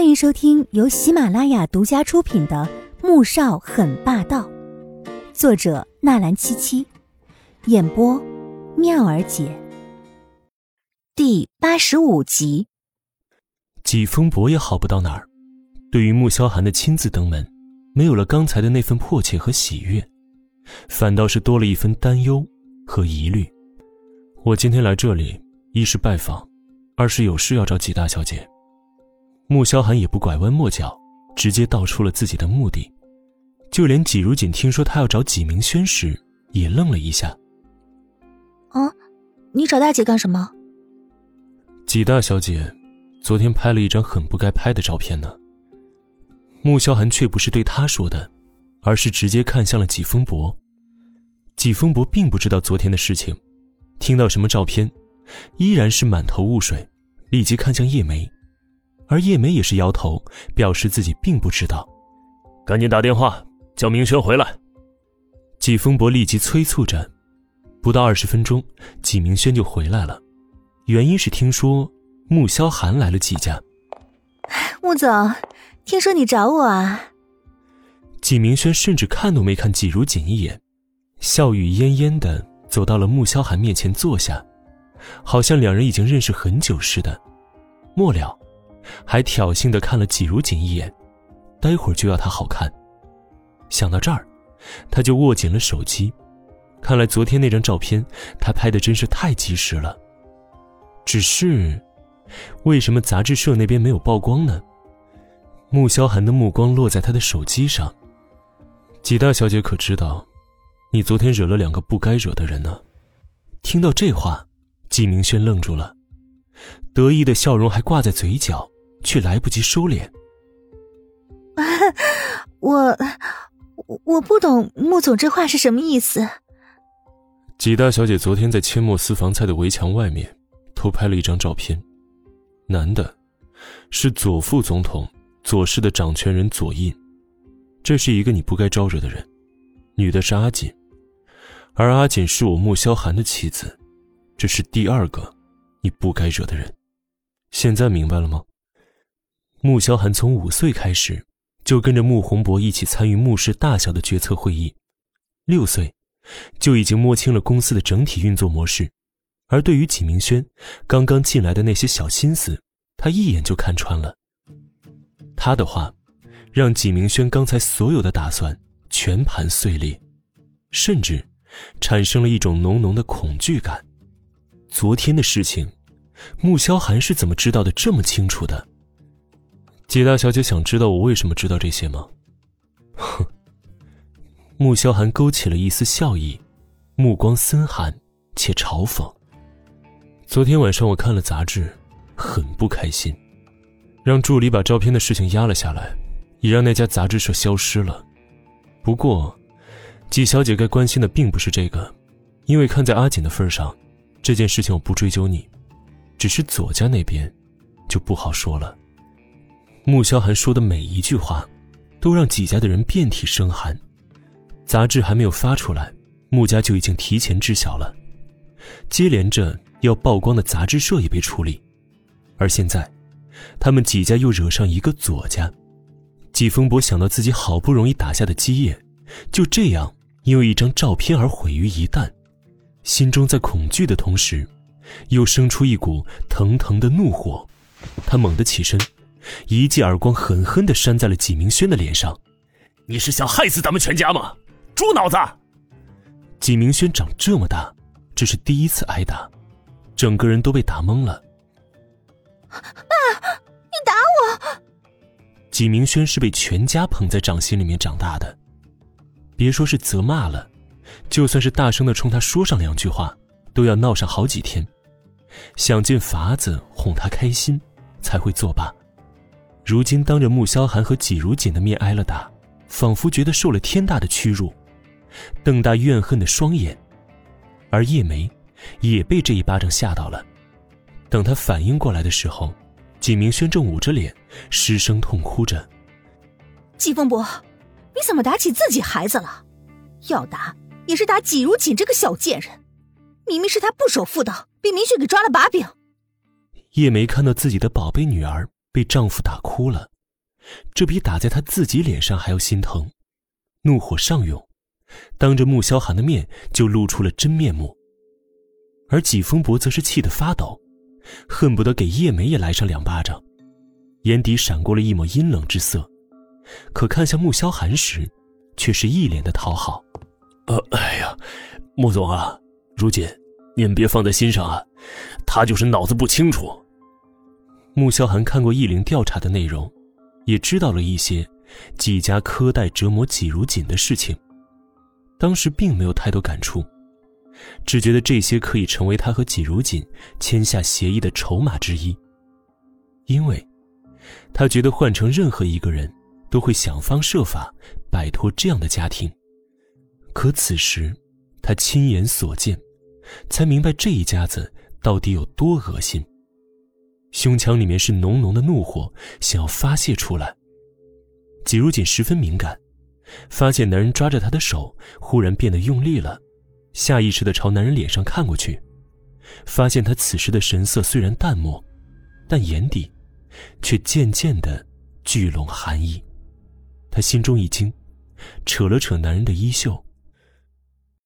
欢迎收听由喜马拉雅独家出品的《穆少很霸道》，作者纳兰七七，演播妙儿姐。第85集。季风伯也好不到哪儿，对于穆萧寒的亲自登门，没有了刚才的那份迫切和喜悦，反倒是多了一份担忧和疑虑。我今天来这里，一是拜访，二是有事要找季大小姐。穆萧寒也不拐弯抹角，直接道出了自己的目的。就连季如锦听说他要找季明轩时也愣了一下。啊，你找大姐干什么？季大小姐昨天拍了一张很不该拍的照片呢。穆萧寒却不是对他说的，而是直接看向了季风伯。季风伯并不知道昨天的事情，听到什么照片依然是满头雾水，立即看向叶梅，而叶梅也是摇头，表示自己并不知道。赶紧打电话叫明轩回来。季风伯立即催促着，不到20分钟，季明轩就回来了。原因是听说穆萧寒来了季家。穆总，听说你找我啊？季明轩甚至看都没看季如锦一眼，笑语嫣嫣的走到了穆萧寒面前坐下，好像两人已经认识很久似的。末了还挑衅地看了季如锦一眼，待会儿就要他好看。想到这儿，他就握紧了手机。看来昨天那张照片他拍得真是太及时了。只是为什么杂志社那边没有曝光呢？穆萧寒的目光落在他的手机上。季大小姐可知道你昨天惹了2个不该惹的人呢？听到这话，季明轩愣住了，得意的笑容还挂在嘴角，却来不及收敛。我不懂穆总这话是什么意思。季大小姐昨天在阡陌私房菜的围墙外面偷拍了一张照片，男的是左副总统左氏的掌权人左印，这是一个你不该招惹的人。女的是阿锦，而阿锦是我穆萧寒的妻子，这是第2个你不该惹的人。现在明白了吗？穆萧寒从5岁开始就跟着穆宏博一起参与穆氏大小的决策会议，6岁就已经摸清了公司的整体运作模式，而对于季明轩刚刚进来的那些小心思，他一眼就看穿了。他的话让季明轩刚才所有的打算全盘碎裂，甚至产生了一种浓浓的恐惧感。昨天的事情穆萧寒是怎么知道的这么清楚的？季大小姐想知道我为什么知道这些吗？哼！穆萧寒勾起了一丝笑意，目光森寒且嘲讽。昨天晚上我看了杂志很不开心，让助理把照片的事情压了下来，也让那家杂志社消失了。不过季小姐该关心的并不是这个，因为看在阿锦的份上，这件事情我不追究你，只是左家那边就不好说了。穆萧寒说的每一句话都让季家的人遍体生寒。杂志还没有发出来，穆家就已经提前知晓了，接连着要曝光的杂志社也被处理，而现在他们季家又惹上一个左家。季风伯想到自己好不容易打下的基业就这样因为一张照片而毁于一旦，心中在恐惧的同时又生出一股腾腾的怒火。他猛地起身，一记耳光狠狠地扇在了季明轩的脸上。你是想害死咱们全家吗？猪脑子！季明轩长这么大这是第一次挨打，整个人都被打懵了。爸，你打我！季明轩是被全家捧在掌心里面长大的，别说是责骂了，就算是大声地冲他说上2句话都要闹上好几天，想尽法子哄他开心才会作罢。如今当着穆萧寒和季如锦的面挨了打，仿佛觉得受了天大的屈辱，瞪大怨恨的双眼。而叶梅也被这一巴掌吓到了，等他反应过来的时候，季明轩正捂着脸失声痛哭着。季风伯，你怎么打起自己孩子了？要打也是打季如锦这个小贱人，明明是他不守妇道，被明轩给抓了把柄。叶梅看到自己的宝贝女儿被丈夫打哭了，这比打在她自己脸上还要心疼。怒火上涌，当着穆萧寒的面就露出了真面目。而纪风伯则是气得发抖，恨不得给叶梅也来上2巴掌，眼底闪过了一抹阴冷之色，可看向穆萧寒时却是一脸的讨好。哎呀，穆总啊，如今您别放在心上啊，他就是脑子不清楚。穆萧寒看过易灵调查的内容，也知道了一些纪家苛待折磨纪如锦的事情，当时并没有太多感触，只觉得这些可以成为他和纪如锦签下协议的筹码之一。因为他觉得换成任何一个人都会想方设法摆脱这样的家庭，可此时他亲眼所见，才明白这一家子到底有多恶心。胸腔里面是浓浓的怒火，想要发泄出来。纪如锦十分敏感，发现男人抓着她的手忽然变得用力了，下意识地朝男人脸上看过去，发现他此时的神色虽然淡漠，但眼底却渐渐地聚拢寒意。他心中一惊，扯了扯男人的衣袖，